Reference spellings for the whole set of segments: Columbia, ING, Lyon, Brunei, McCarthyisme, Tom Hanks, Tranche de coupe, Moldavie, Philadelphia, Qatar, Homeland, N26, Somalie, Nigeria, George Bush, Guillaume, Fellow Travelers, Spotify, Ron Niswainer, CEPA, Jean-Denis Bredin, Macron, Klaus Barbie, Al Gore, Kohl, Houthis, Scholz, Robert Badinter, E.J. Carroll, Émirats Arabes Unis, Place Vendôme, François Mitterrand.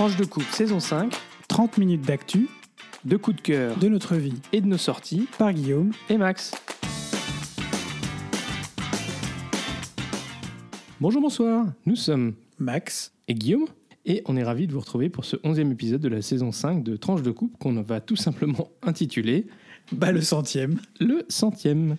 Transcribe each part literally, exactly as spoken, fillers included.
Tranche de coupe, saison cinq, trente minutes d'actu, de coups de cœur, de notre vie et de nos sorties, par Guillaume et Max. Bonjour, bonsoir, nous sommes Max et Guillaume, et on est ravis de vous retrouver pour ce onzième épisode de la saison cinq de Tranche de coupe, qu'on va tout simplement intituler... Bah le centième. Le centième.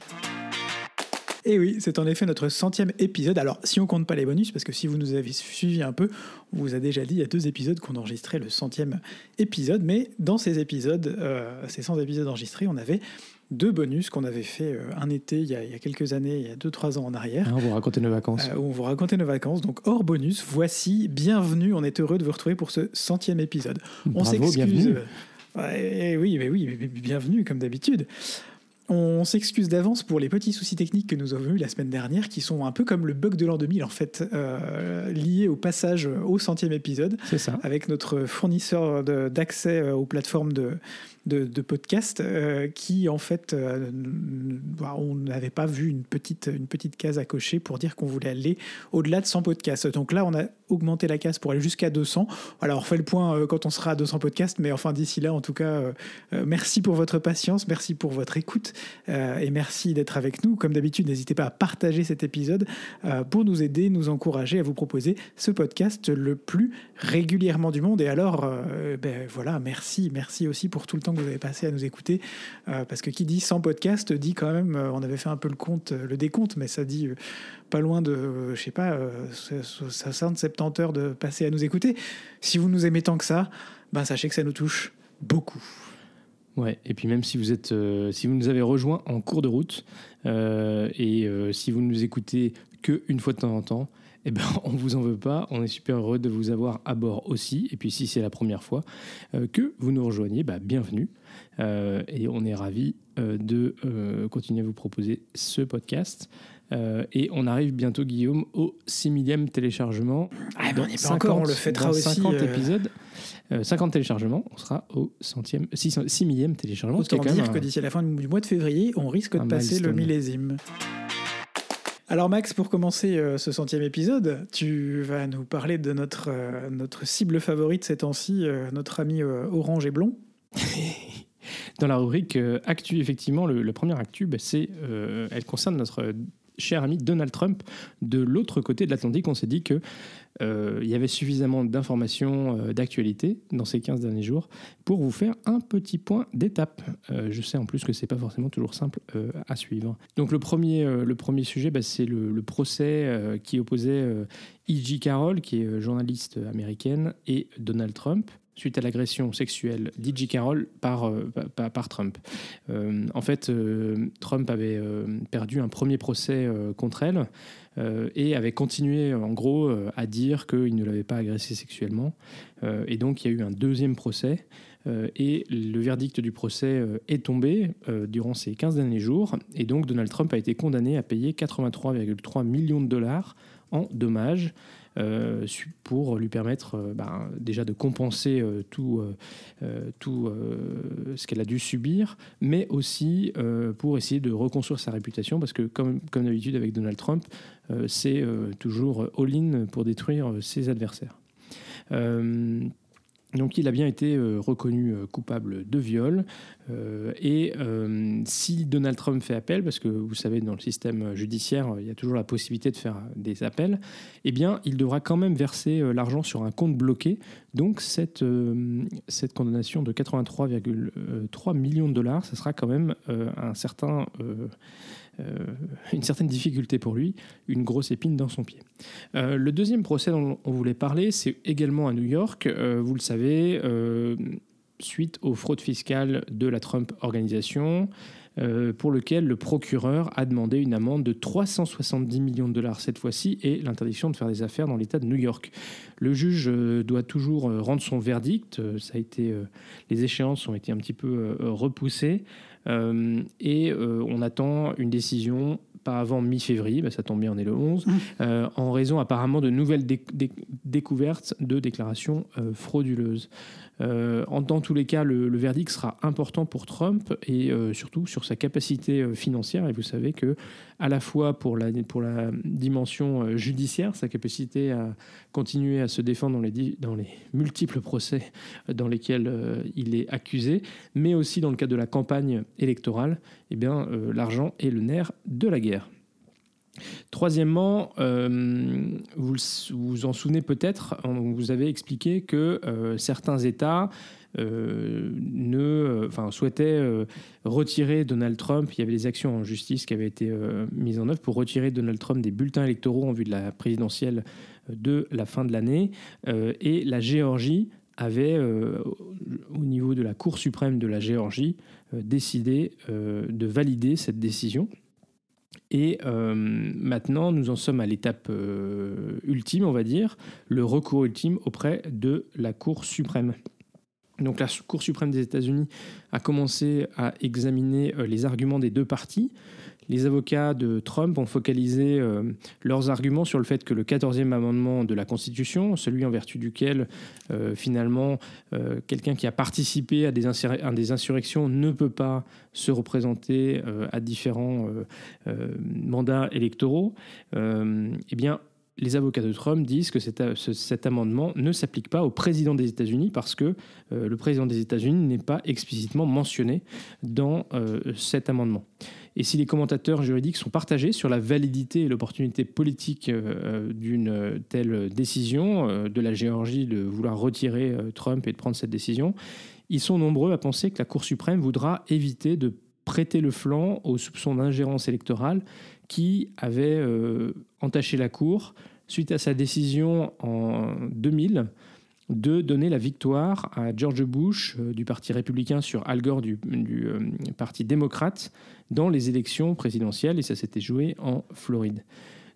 Et oui, c'est en effet notre centième épisode. Alors, si on compte pas les bonus, parce que si vous nous avez suivi un peu, on vous a déjà dit il y a deux épisodes qu'on enregistrait le centième épisode, mais dans ces épisodes, euh, ces cent épisodes enregistrés, on avait deux bonus qu'on avait fait euh, un été il y, a, il y a quelques années, il y a deux, trois ans en arrière. Ah, on vous racontait nos vacances. Euh, où on vous racontait nos vacances, donc hors bonus, voici, bienvenue, on est heureux de vous retrouver pour ce centième épisode. Bravo, on s'excuse. Bienvenue. Euh, et oui, mais oui, mais bienvenue comme d'habitude. On s'excuse d'avance pour les petits soucis techniques que nous avons eus la semaine dernière, qui sont un peu comme le bug de l'an deux mille, en fait, euh, lié au passage au centième épisode. C'est ça. Avec notre fournisseur de, d'accès aux plateformes de, de, de podcast, euh, qui, en fait, euh, on n'avait pas vu une petite, une petite case à cocher pour dire qu'on voulait aller au-delà de cent podcasts. Donc là, on a augmenté la case pour aller jusqu'à deux cents. Alors, on fait le point quand on sera à deux cents podcasts, mais enfin, d'ici là, en tout cas, euh, merci pour votre patience, merci pour votre écoute. Euh, et merci d'être avec nous. Comme d'habitude, n'hésitez pas à partager cet épisode euh, pour nous aider, nous encourager à vous proposer ce podcast le plus régulièrement du monde. Et alors, euh, ben voilà, merci, merci aussi pour tout le temps que vous avez passé à nous écouter, euh, parce que qui dit cent podcasts dit quand même, euh, on avait fait un peu le compte, euh, le décompte, mais ça dit euh, pas loin de, euh, je sais pas, euh, soixante-dix, soixante-dix, soixante-dix heures de passer à nous écouter. Si vous nous aimez tant que ça, ben sachez que ça nous touche beaucoup. Ouais, et puis même si vous êtes, euh, si vous nous avez rejoints en cours de route euh, et euh, si vous nous écoutez que une fois de temps en temps, eh ben on vous en veut pas, on est super heureux de vous avoir à bord aussi. Et puis si c'est la première fois euh, que vous nous rejoignez, bah bienvenue euh, et on est ravis euh, de euh, continuer à vous proposer ce podcast. Euh, et on arrive bientôt, Guillaume, au six millième téléchargement. Ah ben on y est pas encore, on le fêtera aussi. cinquante euh... épisodes, euh, cinquante téléchargements, on sera au centième, six millième téléchargement. Autant dire même, que d'ici à la fin du mois de février, on risque de passer milestone. Le millésime. Alors Max, pour commencer euh, ce centième épisode, tu vas nous parler de notre, euh, notre cible favorite ces temps-ci, euh, notre ami euh, Orange et Blond. Dans la rubrique euh, Actu, effectivement, le, le premier Actu, bah, c'est, euh, elle concerne notre... Euh, cher ami Donald Trump, de l'autre côté de l'Atlantique. On s'est dit qu'il euh, y avait suffisamment d'informations, euh, d'actualité dans ces quinze derniers jours pour vous faire un petit point d'étape. Euh, je sais en plus que ce n'est pas forcément toujours simple euh, à suivre. Donc le premier, euh, le premier sujet, bah, c'est le, le procès euh, qui opposait euh, E J Carroll, qui est euh, journaliste américaine, et Donald Trump, suite à l'agression sexuelle d'E J Carroll par, euh, par, par Trump. Euh, en fait, euh, Trump avait euh, perdu un premier procès euh, contre elle euh, et avait continué, en gros, euh, à dire qu'il ne l'avait pas agressée sexuellement. Euh, et donc, il y a eu un deuxième procès. Euh, et le verdict du procès euh, est tombé euh, durant ces quinze derniers jours. Et donc, Donald Trump a été condamné à payer quatre-vingt-trois virgule trois millions de dollars en dommages, Euh, pour lui permettre euh, bah, déjà de compenser euh, tout, euh, tout euh, ce qu'elle a dû subir, mais aussi euh, pour essayer de reconstruire sa réputation, parce que comme, comme d'habitude avec Donald Trump, euh, c'est euh, toujours all-in pour détruire ses adversaires. Euh, Donc il a bien été euh, reconnu euh, coupable de viol euh, et euh, si Donald Trump fait appel, parce que vous savez dans le système judiciaire il y a toujours la possibilité de faire des appels, eh bien il devra quand même verser euh, l'argent sur un compte bloqué. Donc cette, euh, cette condamnation de quatre-vingt-trois virgule trois millions de dollars, ça sera quand même euh, un certain... Euh, Euh, une certaine difficulté pour lui, une grosse épine dans son pied. Euh, le deuxième procès dont on voulait parler, c'est également à New York. Euh, vous le savez, euh, suite aux fraudes fiscales de la Trump Organisation, euh, pour lequel le procureur a demandé une amende de trois cent soixante-dix millions de dollars cette fois-ci et l'interdiction de faire des affaires dans l'État de New York. Le juge euh, doit toujours euh, rendre son verdict. Euh, ça a été, euh, les échéances ont été un petit peu euh, repoussées. Euh, et euh, on attend une décision pas avant mi-février, bah ça tombe bien, on est le onze, euh, en raison apparemment de nouvelles dé- dé- découvertes de déclarations euh, frauduleuses. Euh, en, dans tous les cas, le, le verdict sera important pour Trump et euh, surtout sur sa capacité euh, financière. Et vous savez que, à la fois pour la, pour la dimension euh, judiciaire, sa capacité à continuer à se défendre dans les, di- dans les multiples procès dans lesquels euh, il est accusé, mais aussi dans le cadre de la campagne électorale, eh bien, euh, l'argent est le nerf de la guerre. Troisièmement, euh, vous vous en souvenez peut-être, on vous avait expliqué que euh, certains États euh, ne, euh, enfin, souhaitaient euh, retirer Donald Trump. Il y avait des actions en justice qui avaient été euh, mises en œuvre pour retirer Donald Trump des bulletins électoraux en vue de la présidentielle de la fin de l'année. Euh, et la Géorgie avait, euh, au niveau de la Cour suprême de la Géorgie, euh, décidé euh, de valider cette décision. Et euh, maintenant, nous en sommes à l'étape euh, ultime, on va dire, le recours ultime auprès de la Cour suprême. Donc la Cour suprême des États-Unis a commencé à examiner euh, les arguments des deux parties. Les avocats de Trump ont focalisé euh, leurs arguments sur le fait que le quatorzième amendement de la Constitution, celui en vertu duquel, euh, finalement, euh, quelqu'un qui a participé à des, insur- à des insurrections ne peut pas se représenter euh, à différents euh, euh, mandats électoraux, euh, eh bien, les avocats de Trump disent que cet, cet amendement ne s'applique pas au président des États-Unis parce que euh, le président des États-Unis n'est pas explicitement mentionné dans euh, cet amendement. Et si les commentateurs juridiques sont partagés sur la validité et l'opportunité politique euh, d'une telle décision euh, de la Géorgie de vouloir retirer euh, Trump et de prendre cette décision, ils sont nombreux à penser que la Cour suprême voudra éviter de prêter le flanc aux soupçons d'ingérence électorale qui avaient euh, entaché la Cour suite à sa décision en deux mille de donner la victoire à George Bush euh, du Parti républicain sur Al Gore du, du euh, Parti démocrate dans les élections présidentielles, et ça s'était joué en Floride.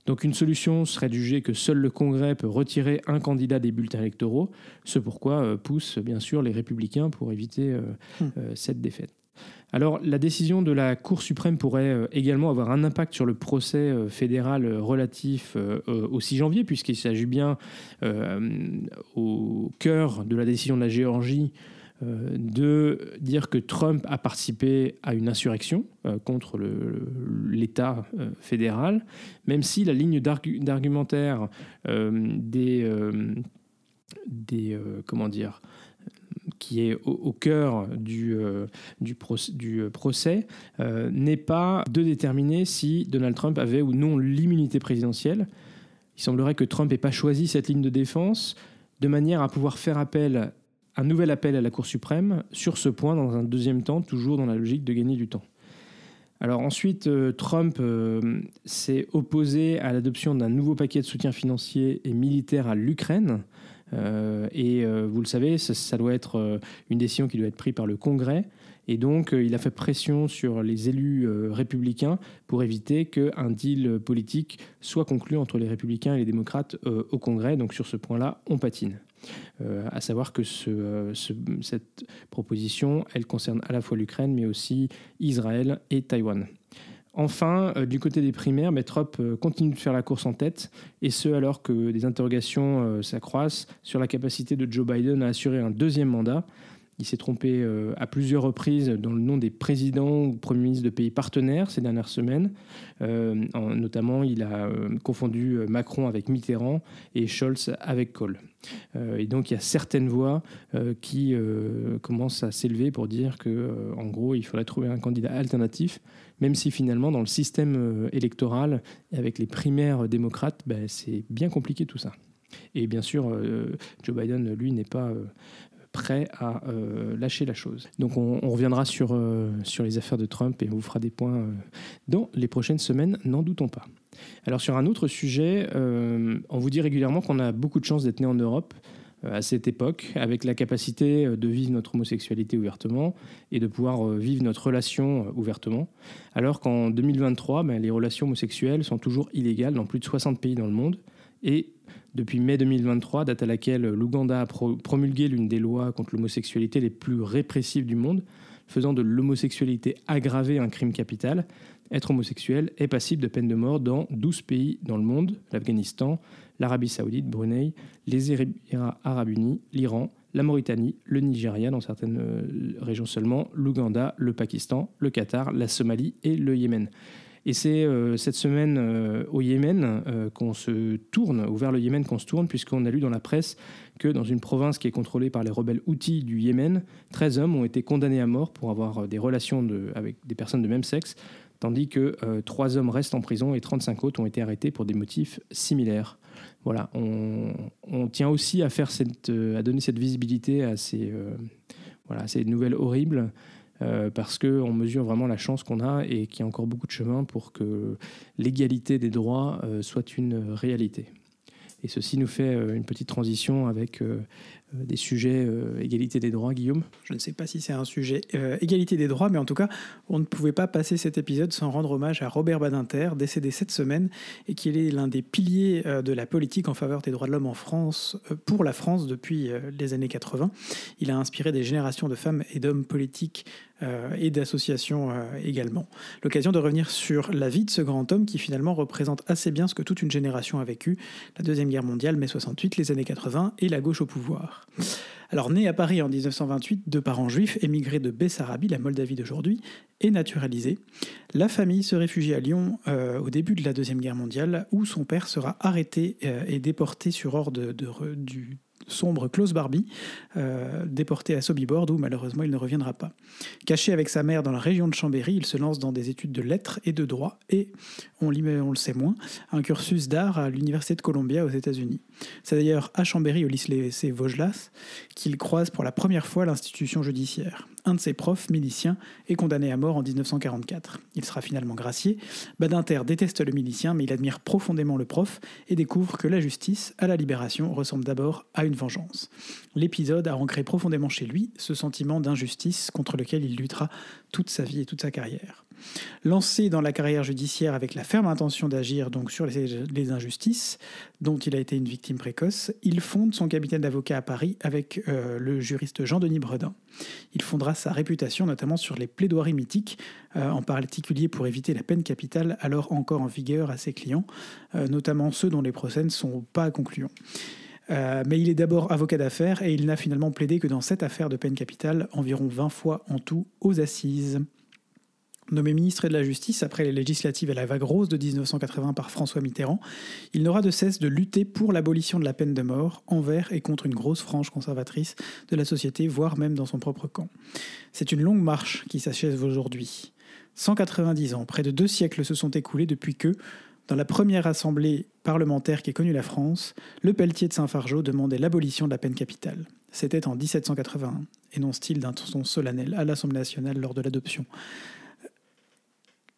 Donc une solution serait de juger que seul le Congrès peut retirer un candidat des bulletins électoraux, ce pourquoi euh, poussent bien sûr les républicains pour éviter euh, mmh. euh, cette défaite. Alors, la décision de la Cour suprême pourrait également avoir un impact sur le procès fédéral relatif au six janvier, puisqu'il s'agit bien euh, au cœur de la décision de la Géorgie euh, de dire que Trump a participé à une insurrection euh, contre le, le, l'État euh, fédéral, même si la ligne d'argu- d'argumentaire euh, des, euh, des euh, comment dire, qui est au, au cœur du, euh, du, proc- du procès, euh, n'est pas de déterminer si Donald Trump avait ou non l'immunité présidentielle. Il semblerait que Trump n'ait pas choisi cette ligne de défense de manière à pouvoir faire appel, un nouvel appel à la Cour suprême sur ce point dans un deuxième temps, toujours dans la logique de gagner du temps. Alors ensuite, euh, Trump euh, s'est opposé à l'adoption d'un nouveau paquet de soutien financier et militaire à l'Ukraine. Euh, et euh, vous le savez, ça, ça doit être euh, une décision qui doit être prise par le Congrès. Et donc, euh, il a fait pression sur les élus euh, républicains pour éviter qu'un deal politique soit conclu entre les républicains et les démocrates euh, au Congrès. Donc, sur ce point-là, on patine. Euh, à savoir que ce, euh, ce, cette proposition, elle concerne à la fois l'Ukraine, mais aussi Israël et Taïwan. Enfin, euh, du côté des primaires, mais Trump euh, continue de faire la course en tête, et ce alors que des interrogations euh, s'accroissent sur la capacité de Joe Biden à assurer un deuxième mandat. Il s'est trompé euh, à plusieurs reprises dans le nom des présidents ou premiers ministres de pays partenaires ces dernières semaines. Euh, en, notamment, il a euh, confondu Macron avec Mitterrand et Scholz avec Kohl. Euh, et donc, il y a certaines voix euh, qui euh, commencent à s'élever pour dire que, euh, en gros, il faudrait trouver un candidat alternatif, même si finalement, dans le système euh, électoral, avec les primaires démocrates, ben, c'est bien compliqué tout ça. Et bien sûr, euh, Joe Biden, lui, n'est pas... Euh, prêt à euh, lâcher la chose. Donc on, on reviendra sur, euh, sur les affaires de Trump et on vous fera des points euh, dans les prochaines semaines, n'en doutons pas. Alors sur un autre sujet, euh, on vous dit régulièrement qu'on a beaucoup de chance d'être né en Europe euh, à cette époque, avec la capacité de vivre notre homosexualité ouvertement et de pouvoir euh, vivre notre relation euh, ouvertement, alors qu'en deux mille vingt-trois, ben, les relations homosexuelles sont toujours illégales dans plus de soixante pays dans le monde. Et depuis mai deux mille vingt-trois, date à laquelle l'Ouganda a pro- promulgué l'une des lois contre l'homosexualité les plus répressives du monde, faisant de l'homosexualité aggravée un crime capital, être homosexuel est passible de peine de mort dans douze pays dans le monde, l'Afghanistan, l'Arabie Saoudite, Brunei, les Émirats Arabes Unis, l'Iran, la Mauritanie, le Nigeria, dans certaines régions seulement, l'Ouganda, le Pakistan, le Qatar, la Somalie et le Yémen. Et c'est euh, cette semaine euh, au Yémen euh, qu'on se tourne, ou vers le Yémen qu'on se tourne, puisqu'on a lu dans la presse que dans une province qui est contrôlée par les rebelles Houthis du Yémen, treize hommes ont été condamnés à mort pour avoir des relations de, avec des personnes de même sexe, tandis que euh, trois hommes restent en prison et trente-cinq autres ont été arrêtés pour des motifs similaires. Voilà, on, on tient aussi à, faire cette, euh, à donner cette visibilité à ces, euh, voilà, à ces nouvelles horribles, Euh, parce qu'on mesure vraiment la chance qu'on a et qu'il y a encore beaucoup de chemin pour que l'égalité des droits euh, soit une réalité. Et ceci nous fait euh, une petite transition avec euh, des sujets euh, égalité des droits, Guillaume. Je ne sais pas si c'est un sujet euh, égalité des droits, mais en tout cas, on ne pouvait pas passer cet épisode sans rendre hommage à Robert Badinter, décédé cette semaine, et qui est l'un des piliers euh, de la politique en faveur des droits de l'homme en France, euh, pour la France depuis euh, les années quatre-vingts. Il a inspiré des générations de femmes et d'hommes politiques euh, et d'associations euh, également. L'occasion de revenir sur la vie de ce grand homme qui finalement représente assez bien ce que toute une génération a vécu, la Deuxième Guerre mondiale, mai soixante-huit, les années quatre-vingts et la gauche au pouvoir. Alors, né à Paris en dix-neuf cent vingt-huit, de parents juifs, émigré de Bessarabie, la Moldavie d'aujourd'hui, et naturalisé, la famille se réfugie à Lyon euh, au début de la Deuxième Guerre mondiale, où son père sera arrêté euh, et déporté sur ordre de, de, du sombre Klaus Barbie, euh, déporté à Sobibor, d'où malheureusement il ne reviendra pas. Caché avec sa mère dans la région de Chambéry, il se lance dans des études de lettres et de droit et, on, on le sait moins, un cursus d'art à l'université de Columbia aux États-Unis. C'est d'ailleurs à Chambéry, au lycée Vaugelas, qu'il croise pour la première fois l'institution judiciaire. Un de ses profs, milicien, est condamné à mort en dix-neuf cent quarante-quatre. Il sera finalement gracié. Badinter déteste le milicien, mais il admire profondément le prof et découvre que la justice, à la libération, ressemble d'abord à une vengeance. L'épisode a ancré profondément chez lui ce sentiment d'injustice contre lequel il luttera toute sa vie et toute sa carrière. Lancé dans la carrière judiciaire avec la ferme intention d'agir donc sur les, les injustices dont il a été une victime précoce, il fonde son cabinet d'avocat à Paris avec euh, le juriste Jean-Denis Bredin. Il fondera sa réputation notamment sur les plaidoiries mythiques, euh, en particulier pour éviter la peine capitale alors encore en vigueur à ses clients, euh, notamment ceux dont les procès ne sont pas concluants. Euh, mais il est d'abord avocat d'affaires et il n'a finalement plaidé que dans cette affaire de peine capitale, environ vingt fois en tout aux assises. Nommé ministre de la Justice après les législatives à la vague rose de dix-neuf cent quatre-vingts par François Mitterrand, il n'aura de cesse de lutter pour l'abolition de la peine de mort envers et contre une grosse frange conservatrice de la société, voire même dans son propre camp. C'est une longue marche qui s'achève aujourd'hui. cent quatre-vingt-dix ans, près de deux siècles se sont écoulés depuis que, dans la première assemblée parlementaire qu'ait connue la France, le Pelletier de Saint-Fargeau demandait l'abolition de la peine capitale. C'était en dix-sept cent quatre-vingt-un, énonce-t-il d'un ton solennel à l'Assemblée nationale lors de l'adoption.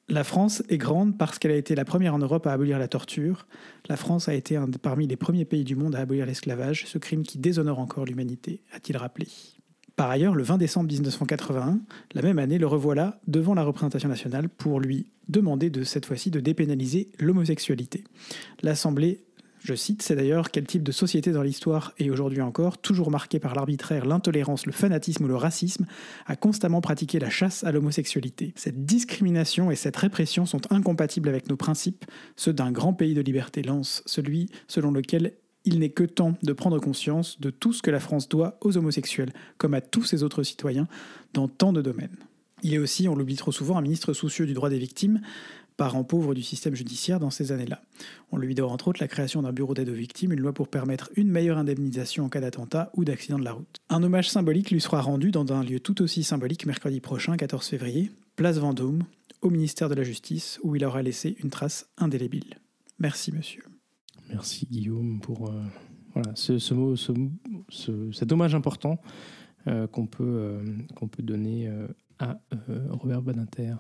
La France est grande parce qu'elle a été la première en Europe à abolir la torture. La France a été un de, parmi les premiers pays du monde à abolir l'esclavage, ce crime qui déshonore encore l'humanité, a-t-il rappelé. Par ailleurs, le vingt décembre dix-neuf cent quatre-vingt-un, la même année, le revoilà devant la représentation nationale pour lui demander de, cette fois-ci de dépénaliser l'homosexualité. L'Assemblée, je cite, c'est d'ailleurs quel type de société dans l'histoire et aujourd'hui encore, toujours marquée par l'arbitraire, l'intolérance, le fanatisme ou le racisme, a constamment pratiqué la chasse à l'homosexualité. Cette discrimination et cette répression sont incompatibles avec nos principes, ceux d'un grand pays de liberté, lance celui selon lequel il n'est que temps de prendre conscience de tout ce que la France doit aux homosexuels, comme à tous ses autres citoyens, dans tant de domaines. Il est aussi, on l'oublie trop souvent, un ministre soucieux du droit des victimes, parent pauvre du système judiciaire dans ces années-là. On lui doit entre autres la création d'un bureau d'aide aux victimes, une loi pour permettre une meilleure indemnisation en cas d'attentat ou d'accident de la route. Un hommage symbolique lui sera rendu dans un lieu tout aussi symbolique mercredi prochain, quatorze février, place Vendôme, au ministère de la Justice, où il aura laissé une trace indélébile. Merci monsieur. Merci Guillaume pour euh, voilà, ce, ce mot, ce, ce, cet hommage important euh, qu'on peut, euh, qu'on peut donner euh, à euh, Robert Badinter.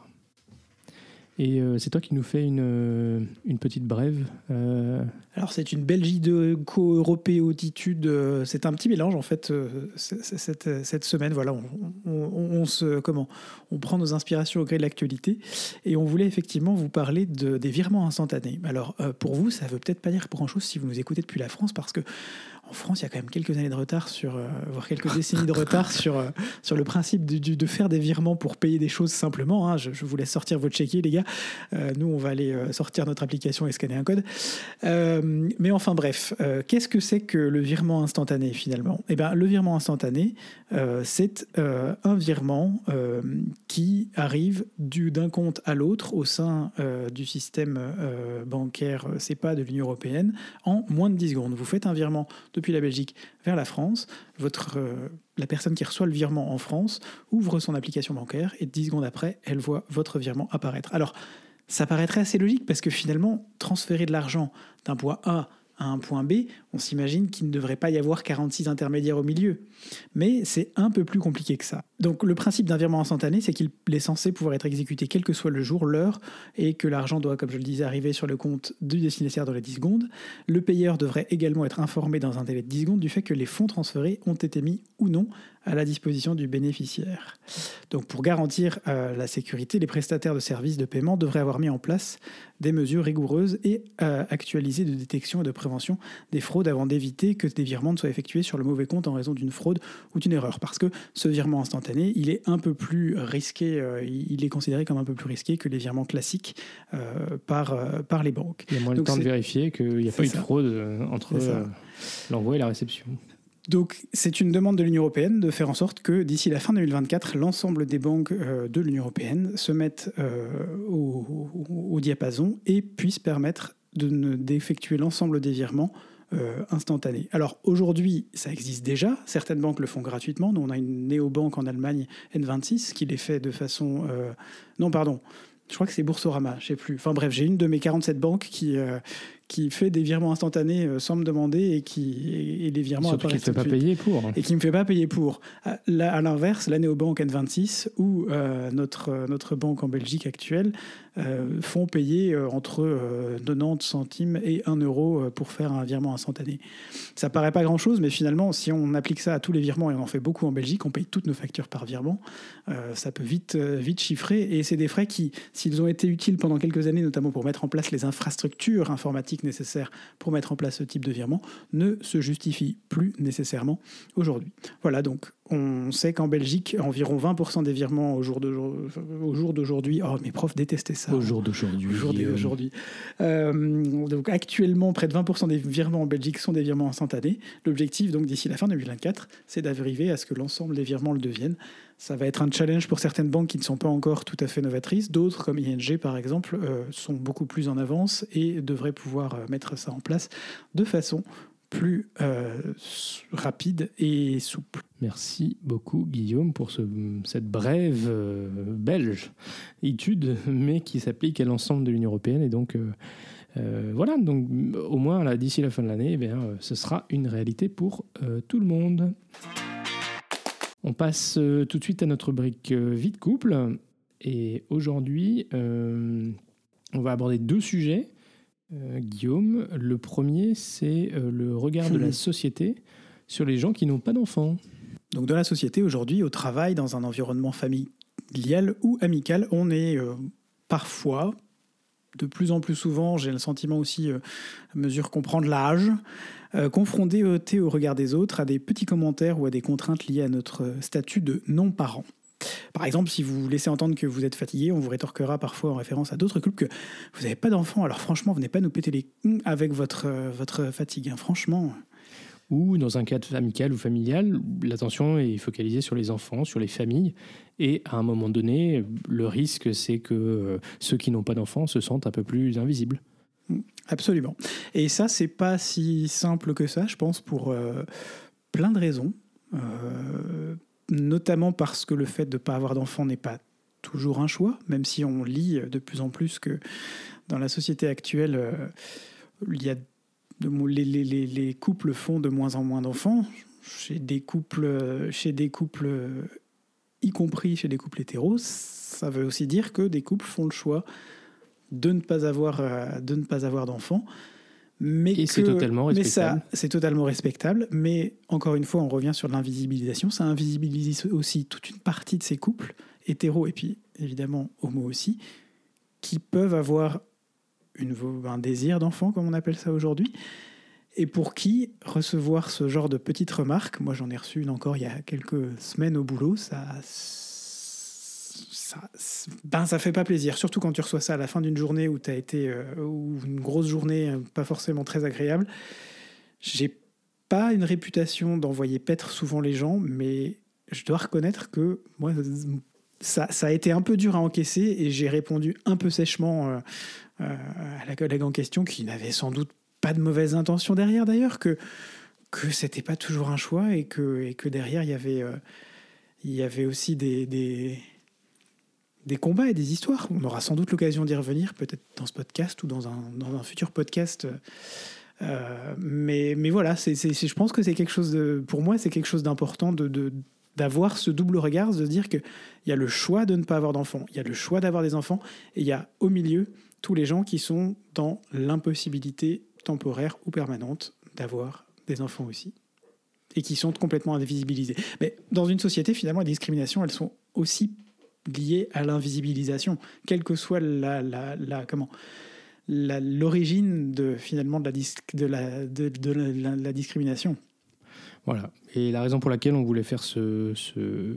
Et euh, c'est toi qui nous fais une, une petite brève. Euh... Alors, c'est une belgico-européotitude. Euh, c'est un petit mélange, en fait, euh, c'est, c'est, cette, cette semaine. Voilà, on, on, on, se, comment, on prend nos inspirations au gré de l'actualité. Et on voulait effectivement vous parler de, des virements instantanés. Alors, euh, pour vous, ça ne veut peut-être pas dire grand-chose si vous nous écoutez depuis la France, parce que En France, il y a quand même quelques années de retard, sur, euh, voire quelques décennies de retard sur, euh, sur le principe du, du, de faire des virements pour payer des choses simplement. Hein. Je, je vous laisse sortir votre chéquier, les gars. Euh, nous, on va aller euh, sortir notre application et scanner un code. Euh, mais enfin, bref, euh, qu'est-ce que c'est que le virement instantané, finalement ? Eh bien, le virement instantané, euh, c'est euh, un virement euh, qui arrive du, d'un compte à l'autre au sein euh, du système euh, bancaire C E P A de l'Union européenne en moins de dix secondes. Vous faites un virement depuis la Belgique vers la France, votre, euh, la personne qui reçoit le virement en France ouvre son application bancaire et dix secondes après, elle voit votre virement apparaître. Alors, ça paraîtrait assez logique parce que finalement, transférer de l'argent d'un point A à un point B, on s'imagine qu'il ne devrait pas y avoir quarante-six intermédiaires au milieu. Mais c'est un peu plus compliqué que ça. Donc le principe d'un virement instantané, c'est qu'il est censé pouvoir être exécuté quel que soit le jour, l'heure, et que l'argent doit, comme je le disais, arriver sur le compte du destinataire dans les dix secondes. Le payeur devrait également être informé dans un délai de dix secondes du fait que les fonds transférés ont été mis ou non à la disposition du bénéficiaire. Donc pour garantir euh, la sécurité, les prestataires de services de paiement devraient avoir mis en place des mesures rigoureuses et euh, actualisées de détection et de prévention des fraudes avant d'éviter que des virements ne soient effectués sur le mauvais compte en raison d'une fraude ou d'une erreur. Parce que ce virement instantané, il est un peu plus risqué, euh, il est considéré comme un peu plus risqué que les virements classiques euh, par, euh, par les banques. Il y a moins le temps de vérifier qu'il n'y a pas eu de fraude entre euh, l'envoi et la réception. Donc, c'est une demande de l'Union européenne de faire en sorte que, d'ici la fin deux mille vingt-quatre, l'ensemble des banques euh, de l'Union européenne se mettent euh, au, au, au diapason et puissent permettre de ne, d'effectuer l'ensemble des virements euh, instantanés. Alors, aujourd'hui, ça existe déjà. Certaines banques le font gratuitement. Nous, on a une néobanque en Allemagne, N vingt-six, qui les fait de façon... Euh... Non, pardon. Je crois que c'est Boursorama, je ne sais plus. Enfin bref, j'ai une de mes quarante-sept banques qui, euh, qui fait des virements instantanés euh, sans me demander et, qui, et, et les virements apparaissent tout de suite. Et qui ne me fait pas payer pour. À, là, à l'inverse, la néobanque N vingt-six ou euh, notre, notre banque en Belgique actuelle euh, font payer euh, entre euh, quatre-vingt-dix centimes et un euro pour faire un virement instantané. Ça ne paraît pas grand-chose, mais finalement, si on applique ça à tous les virements, et on en fait beaucoup en Belgique, on paye toutes nos factures par virement, euh, ça peut vite, euh, vite chiffrer. Et c'est des frais qui... S'ils ont été utiles pendant quelques années, notamment pour mettre en place les infrastructures informatiques nécessaires pour mettre en place ce type de virement, ne se justifient plus nécessairement aujourd'hui. Voilà, donc on sait qu'en Belgique, environ vingt pour cent des virements au jour, de, au jour d'aujourd'hui... Oh, mes profs détestaient ça. Au jour d'aujourd'hui. Au jour d'aujourd'hui. Euh, donc actuellement, près de vingt pour cent des virements en Belgique sont des virements instantanés. L'objectif, donc d'ici la fin deux mille vingt-quatre, c'est d'arriver à ce que l'ensemble des virements le deviennent. Ça va être un challenge pour certaines banques qui ne sont pas encore tout à fait novatrices. D'autres, comme I N G par exemple, euh, sont beaucoup plus en avance et devraient pouvoir mettre ça en place de façon plus euh, rapide et souple. Merci beaucoup Guillaume pour ce, cette brève euh, belge étude, mais qui s'applique à l'ensemble de l'Union européenne. Et donc euh, euh, voilà, donc au moins là, d'ici la fin de l'année, eh bien, euh, ce sera une réalité pour euh, tout le monde. On passe euh, tout de suite à notre rubrique euh, vie de couple. Et aujourd'hui, euh, on va aborder deux sujets. Euh, Guillaume, le premier, c'est euh, le regard de la société sur les gens qui n'ont pas d'enfants. Donc dans la société aujourd'hui, au travail, dans un environnement familial ou amical, on est euh, parfois, de plus en plus souvent, j'ai le sentiment aussi, euh, à mesure qu'on prend de l'âge, euh, confronté euh, au regard des autres, à des petits commentaires ou à des contraintes liées à notre statut de non-parent. Par exemple, si vous laissez entendre que vous êtes fatigué, on vous rétorquera parfois en référence à d'autres couples que vous n'avez pas d'enfants, alors franchement, venez pas nous péter les cons avec votre, euh, votre fatigue, hein, franchement. Ou dans un cadre amical ou familial, l'attention est focalisée sur les enfants, sur les familles, et à un moment donné, le risque, c'est que ceux qui n'ont pas d'enfants se sentent un peu plus invisibles. Absolument. Et ça, c'est pas si simple que ça, je pense, pour euh, plein de raisons. Euh... Notamment parce que le fait de ne pas avoir d'enfant n'est pas toujours un choix, même si on lit de plus en plus que dans la société actuelle, euh, il y a de, les, les, les couples font de moins en moins d'enfants, chez des couples, chez des couples, y compris chez des couples hétéros. Ça veut aussi dire que des couples font le choix de ne pas avoir, euh, de ne pas avoir d'enfants. Mais, et que, c'est totalement respectable. Mais ça, c'est totalement respectable. Mais encore une fois, on revient sur l'invisibilisation. Ça invisibilise aussi toute une partie de ces couples, hétéros et puis évidemment homo aussi, qui peuvent avoir une, un désir d'enfant, comme on appelle ça aujourd'hui, et pour qui recevoir ce genre de petites remarques, moi j'en ai reçu une encore il y a quelques semaines au boulot, ça... Ça, ben, ça fait pas plaisir, surtout quand tu reçois ça à la fin d'une journée où t'as été euh, ou une grosse journée pas forcément très agréable. J'ai pas une réputation d'envoyer paître souvent les gens, mais je dois reconnaître que moi ça, ça a été un peu dur à encaisser et j'ai répondu un peu sèchement euh, euh, à la collègue en question qui n'avait sans doute pas de mauvaise intention derrière d'ailleurs, que, que c'était pas toujours un choix et que, et que derrière il y avait, euh, il y avait aussi des... des des combats et des histoires. On aura sans doute l'occasion d'y revenir, peut-être dans ce podcast ou dans un, dans un futur podcast. Euh, mais, mais voilà, c'est, c'est, je pense que c'est quelque chose de, pour moi, c'est quelque chose d'important de, de, d'avoir ce double regard, de dire qu'il y a le choix de ne pas avoir d'enfants, il y a le choix d'avoir des enfants, et il y a au milieu tous les gens qui sont dans l'impossibilité temporaire ou permanente d'avoir des enfants aussi, et qui sont complètement invisibilisés. Mais dans une société, finalement, les discriminations, elles sont aussi lié à l'invisibilisation, quelle que soit la, la, la, comment, la, l'origine de, finalement, de, la, dis, de, la, de, de la, la, la discrimination. Voilà. Et la raison pour laquelle on voulait faire ce, ce,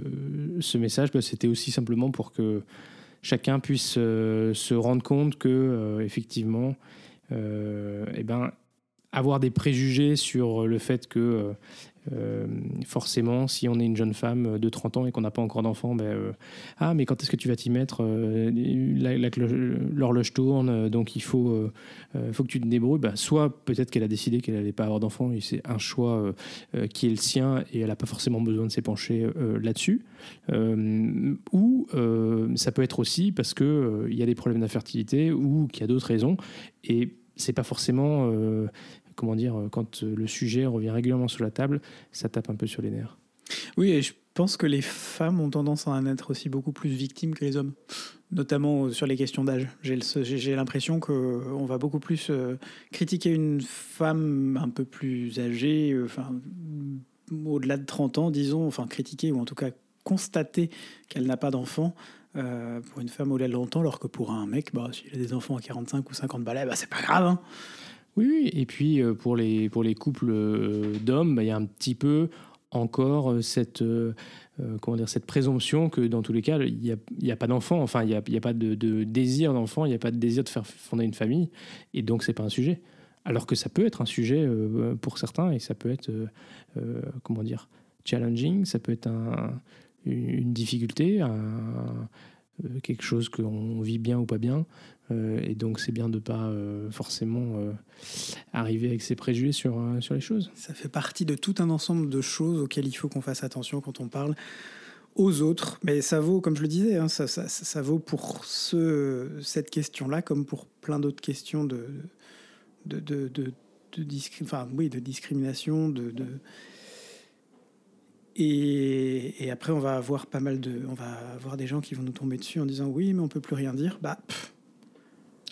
ce message, bah, c'était aussi simplement pour que chacun puisse euh, se rendre compte que, euh, effectivement, euh, eh ben, avoir des préjugés sur le fait que... Euh, Euh, forcément, si on est une jeune femme de trente ans et qu'on n'a pas encore d'enfant, ben, euh, ah mais quand est-ce que tu vas t'y mettre, euh, la, la, l'horloge tourne, donc il faut, euh, faut que tu te débrouilles. Ben, soit peut-être qu'elle a décidé qu'elle n'allait pas avoir d'enfant et c'est un choix euh, qui est le sien et elle n'a pas forcément besoin de s'épancher euh, là-dessus, euh, ou euh, ça peut être aussi parce qu'il euh, y a des problèmes d'infertilité ou qu'il y a d'autres raisons, et c'est pas forcément euh, comment dire, quand le sujet revient régulièrement sur la table, ça tape un peu sur les nerfs. Oui, et je pense que les femmes ont tendance à en être aussi beaucoup plus victimes que les hommes, notamment sur les questions d'âge. J'ai, le, j'ai l'impression qu'on va beaucoup plus critiquer une femme un peu plus âgée, enfin, au-delà de trente ans, disons, enfin critiquer ou en tout cas constater qu'elle n'a pas d'enfant, euh, pour une femme au-delà de longtemps, alors que pour un mec, bah, s'il a des enfants à quarante-cinq ou cinquante balais, bah, c'est pas grave, hein. Oui, et puis pour les, pour les couples d'hommes, bah, y a un petit peu encore cette, euh, comment dire, cette présomption que dans tous les cas, il n'y a, y a pas d'enfant, enfin, il n'y a, y a pas de, de désir d'enfant, il n'y a pas de désir de faire fonder une famille, et donc ce n'est pas un sujet. Alors que ça peut être un sujet euh, pour certains, et ça peut être, euh, euh, comment dire, challenging, ça peut être un, une difficulté, un... quelque chose qu'on vit bien ou pas bien, euh, et donc c'est bien de ne pas euh, forcément euh, arriver avec ses préjugés sur, euh, sur les choses. Ça fait partie de tout un ensemble de choses auxquelles il faut qu'on fasse attention quand on parle aux autres, mais ça vaut, comme je le disais, hein, ça, ça, ça, ça vaut pour ce, cette question-là comme pour plein d'autres questions de, de, de, de, de, discri- enfin, oui, de discrimination, de... de... Et, et après, on va avoir pas mal de, on va avoir des gens qui vont nous tomber dessus en disant oui, mais on peut plus rien dire. Bah,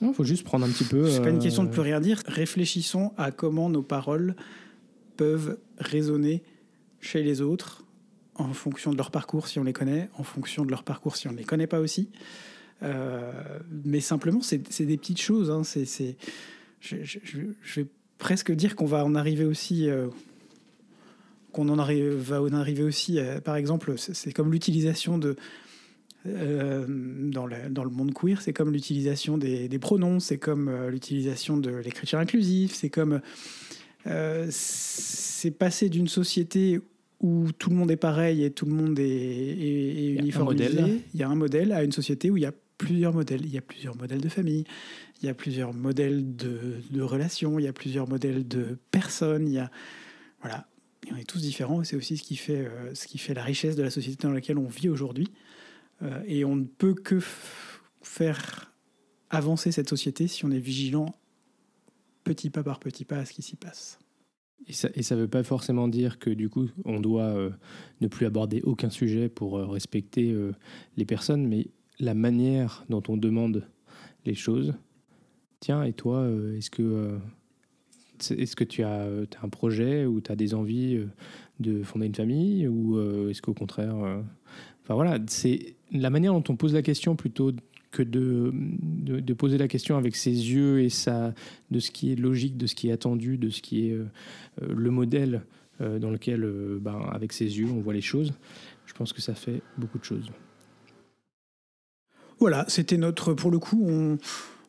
il faut juste prendre un petit peu. C'est euh... pas une question de plus rien dire. Réfléchissons à comment nos paroles peuvent résonner chez les autres en fonction de leur parcours si on les connaît, en fonction de leur parcours si on ne les connaît pas aussi. Euh, mais simplement, c'est, c'est des petites choses. Hein. C'est, c'est, je, je, je vais presque dire qu'on va en arriver aussi. Euh, qu'on en arrive, va en arriver aussi, euh, par exemple, c'est, c'est comme l'utilisation de... Euh, dans, le, dans le monde queer, c'est comme l'utilisation des, des pronoms, c'est comme euh, l'utilisation de l'écriture inclusive, c'est comme... Euh, c'est passer d'une société où tout le monde est pareil et tout le monde est, est, est uniformisé, il y a un modèle, à une société où il y a plusieurs modèles. Il y a plusieurs modèles de famille, il y a plusieurs modèles de, de relations, il y a plusieurs modèles de personnes, il y a... Voilà. Et on est tous différents, et c'est aussi ce qui fait, euh, ce qui fait la richesse de la société dans laquelle on vit aujourd'hui. Euh, et on ne peut que f- faire avancer cette société si on est vigilant petit pas par petit pas à ce qui s'y passe. Et ça ne et ça veut pas forcément dire que du coup, on doit euh, ne plus aborder aucun sujet pour euh, respecter euh, les personnes, mais la manière dont on demande les choses. Tiens, et toi, euh, est-ce que... Euh Est-ce que tu as, t'as un projet ou tu as des envies de fonder une famille, ou est-ce qu'au contraire... Euh... Enfin voilà, c'est la manière dont on pose la question plutôt que de, de, de poser la question avec ses yeux et sa, de ce qui est logique, de ce qui est attendu, de ce qui est euh, le modèle euh, dans lequel, euh, ben, avec ses yeux, on voit les choses. Je pense que ça fait beaucoup de choses. Voilà, c'était notre... Pour le coup, on...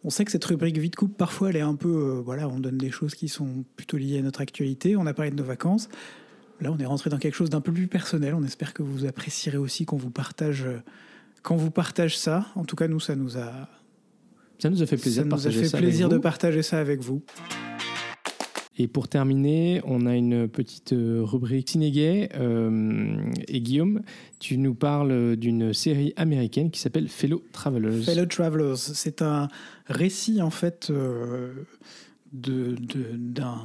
On sait que cette rubrique Vite Coupe, parfois, elle est un peu... Euh, voilà, on donne des choses qui sont plutôt liées à notre actualité. On a parlé de nos vacances. Là, on est rentré dans quelque chose d'un peu plus personnel. On espère que vous apprécierez aussi qu'on vous partage, euh, qu'on vous partage ça. En tout cas, nous, ça nous a... Ça nous a fait plaisir, ça nous a fait ça plaisir de partager ça avec vous. Et pour terminer, on a une petite rubrique ciné-gay. Euh, et Guillaume, tu nous parles d'une série américaine qui s'appelle Fellow Travelers. Fellow Travelers, c'est un récit en fait euh, de, de, d'un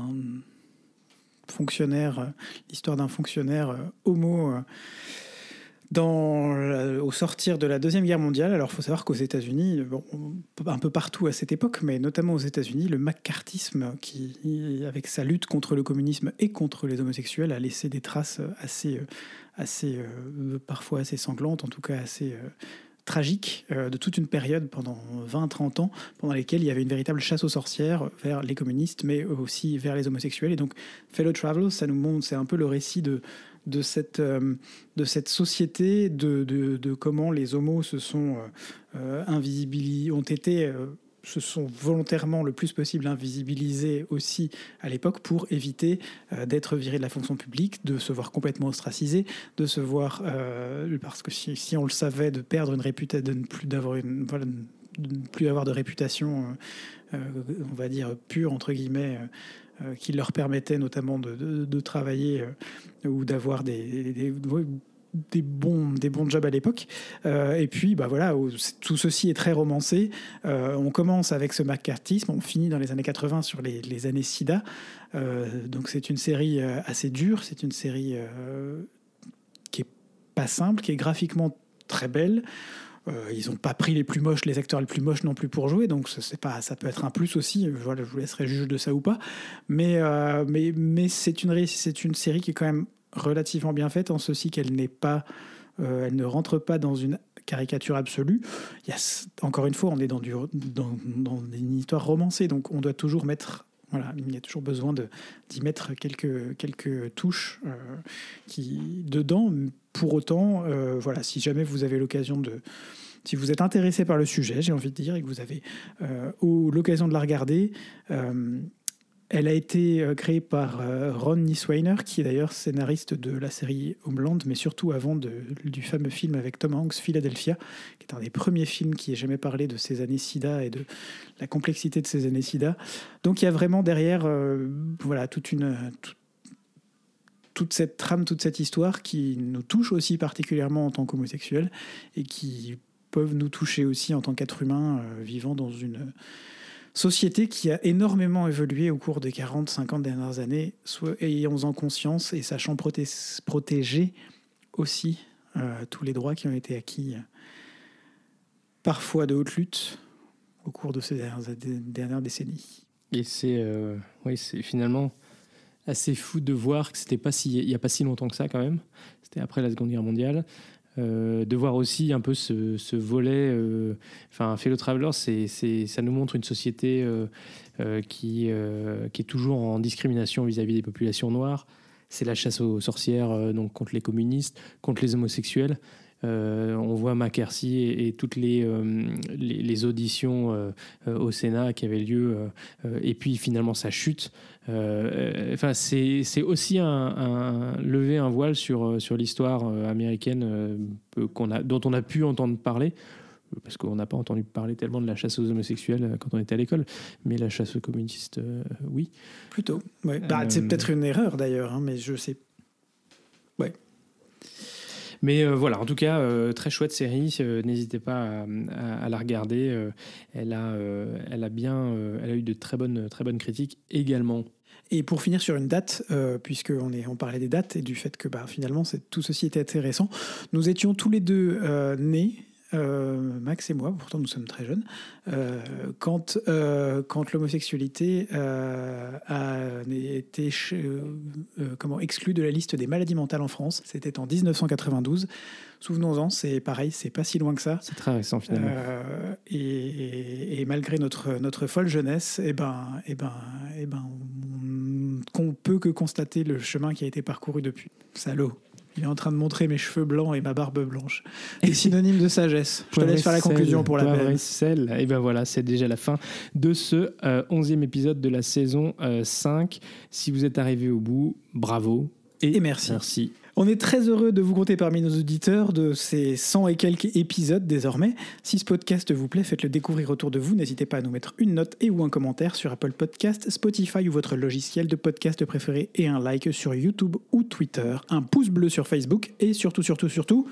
fonctionnaire, l'histoire d'un fonctionnaire homo euh, Dans la, au sortir de la Deuxième Guerre mondiale. Alors il faut savoir qu'aux États-Unis, bon, un peu partout à cette époque, mais notamment aux États-Unis, le McCarthyisme, qui, avec sa lutte contre le communisme et contre les homosexuels, a laissé des traces assez, assez euh, parfois assez sanglantes, en tout cas assez euh, tragiques, euh, de toute une période pendant vingt à trente ans, pendant lesquelles il y avait une véritable chasse aux sorcières vers les communistes, mais aussi vers les homosexuels. Et donc Fellow Travelers, ça nous montre, c'est un peu le récit de... De cette, euh, de cette société, de, de, de comment les homos se sont euh, invisibilis, ont été, euh, se sont volontairement le plus possible invisibilisés aussi à l'époque pour éviter euh, d'être virés de la fonction publique, de se voir complètement ostracisés, de se voir, euh, parce que si, si on le savait, de perdre une réputation, de ne plus d'avoir une. Voilà, de ne plus avoir de réputation, euh, euh, on va dire, pure, entre guillemets, euh, euh, qui leur permettait notamment de, de, de travailler euh, ou d'avoir des, des, des, bons, des bons jobs à l'époque. Euh, et puis, bah voilà, tout ceci est très romancé. Euh, on commence avec ce McCarthyisme, on finit dans les années quatre-vingts sur les, les années SIDA. Euh, donc c'est une série assez dure, c'est une série euh, qui n'est pas simple, qui est graphiquement très belle. Euh, ils n'ont pas pris les plus moches, les acteurs les plus moches non plus pour jouer, donc c'est pas, ça peut être un plus aussi. Voilà, je vous laisserai juger de ça ou pas. Mais, euh, mais, mais c'est, une, c'est une série qui est quand même relativement bien faite, en ceci qu'elle n'est pas, euh, elle ne rentre pas dans une caricature absolue. Il y a, encore une fois, on est dans, du, dans, dans une histoire romancée, donc on doit toujours mettre... Voilà, il y a toujours besoin de, d'y mettre quelques, quelques touches euh, qui, dedans. Pour autant, euh, voilà, si jamais vous avez l'occasion de... Si vous êtes intéressé par le sujet, j'ai envie de dire, et que vous avez euh, eu l'occasion de la regarder, euh, elle a été créée par euh, Ron Niswainer, qui est d'ailleurs scénariste de la série Homeland, mais surtout avant de, du fameux film avec Tom Hanks, Philadelphia, qui est un des premiers films qui ait jamais parlé de ces années SIDA et de la complexité de ces années SIDA. Donc il y a vraiment derrière euh, voilà, toute une... Toute toute cette trame, toute cette histoire qui nous touche aussi particulièrement en tant qu'homosexuels et qui peuvent nous toucher aussi en tant qu'êtres humains euh, vivant dans une société qui a énormément évolué au cours des quarante à cinquante dernières années, soit ayons-en conscience et sachant proté- protéger aussi euh, tous les droits qui ont été acquis euh, parfois de haute lutte au cours de ces dernières, dernières décennies. Et c'est, euh, oui, c'est finalement... assez fou de voir que c'était pas si il y a pas si longtemps que ça quand même. C'était après la Seconde Guerre mondiale. Euh, de voir aussi un peu ce, ce volet. Euh, enfin, Fellow Traveler, c'est, c'est ça nous montre une société euh, euh, qui euh, qui est toujours en discrimination vis-à-vis des populations noires. C'est la chasse aux sorcières euh, donc contre les communistes, contre les homosexuels. Euh, on voit McCarthy et, et toutes les, euh, les, les auditions euh, euh, au Sénat qui avaient lieu, euh, et puis finalement sa chute. Euh, euh, enfin, c'est, c'est aussi un, un, lever un voile sur, sur l'histoire américaine euh, qu'on a, dont on a pu entendre parler, parce qu'on n'a pas entendu parler tellement de la chasse aux homosexuels quand on était à l'école, mais la chasse aux communistes, euh, oui. Plutôt. Ouais. Bah, euh, c'est peut-être une erreur d'ailleurs, hein, mais je sais. Ouais. Mais euh, voilà, en tout cas, euh, très chouette série. Euh, n'hésitez pas à, à, à la regarder. Euh, elle a, euh, elle a bien, euh, elle a eu de très bonnes, très bonnes critiques également. Et pour finir sur une date, euh, puisqu'on est, on parlait des dates et du fait que bah, finalement, c'est, tout ceci était intéressant. Nous étions tous les deux euh, nés euh, Max et moi, pourtant nous sommes très jeunes, euh, quand, euh, quand l'homosexualité euh, a été euh, euh, comment, exclue de la liste des maladies mentales en France. C'était en dix-neuf cent quatre-vingt-douze. Souvenons-en, c'est pareil, c'est pas si loin que ça. C'est très récent finalement. Euh, et, et, et malgré notre, notre folle jeunesse, eh ben, eh ben, eh ben, on ne peut que constater le chemin qui a été parcouru depuis. Salaud. Il est en train de montrer mes cheveux blancs et ma barbe blanche. Des synonymes de sagesse. Je te laisse faire la conclusion pour la peine. Et ben voilà, c'est déjà la fin de ce euh, onzième épisode de la saison euh, cinq. Si vous êtes arrivé au bout, bravo et, et merci. merci. On est très heureux de vous compter parmi nos auditeurs de ces cent et quelques épisodes désormais. Si ce podcast vous plaît, faites-le découvrir autour de vous. N'hésitez pas à nous mettre une note et ou un commentaire sur Apple Podcasts, Spotify ou votre logiciel de podcast préféré et un like sur YouTube ou Twitter, un pouce bleu sur Facebook et surtout, surtout, surtout,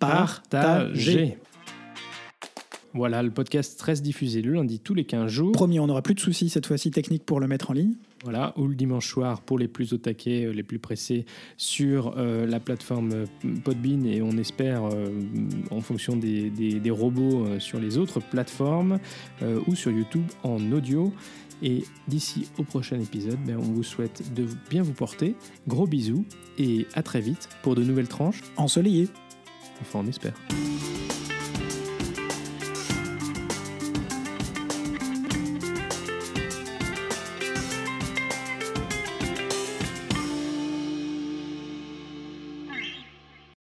partagez. Voilà, le podcast reste diffusé le lundi tous les quinze jours. Promis, on n'aura plus de soucis cette fois-ci techniques pour le mettre en ligne. Voilà, ou le dimanche soir pour les plus au taquet, les plus pressés sur euh, la plateforme Podbean et on espère euh, en fonction des, des, des robots euh, sur les autres plateformes euh, ou sur YouTube en audio. Et d'ici au prochain épisode, ben, on vous souhaite de bien vous porter. Gros bisous et à très vite pour de nouvelles tranches ensoleillées. Enfin, on espère.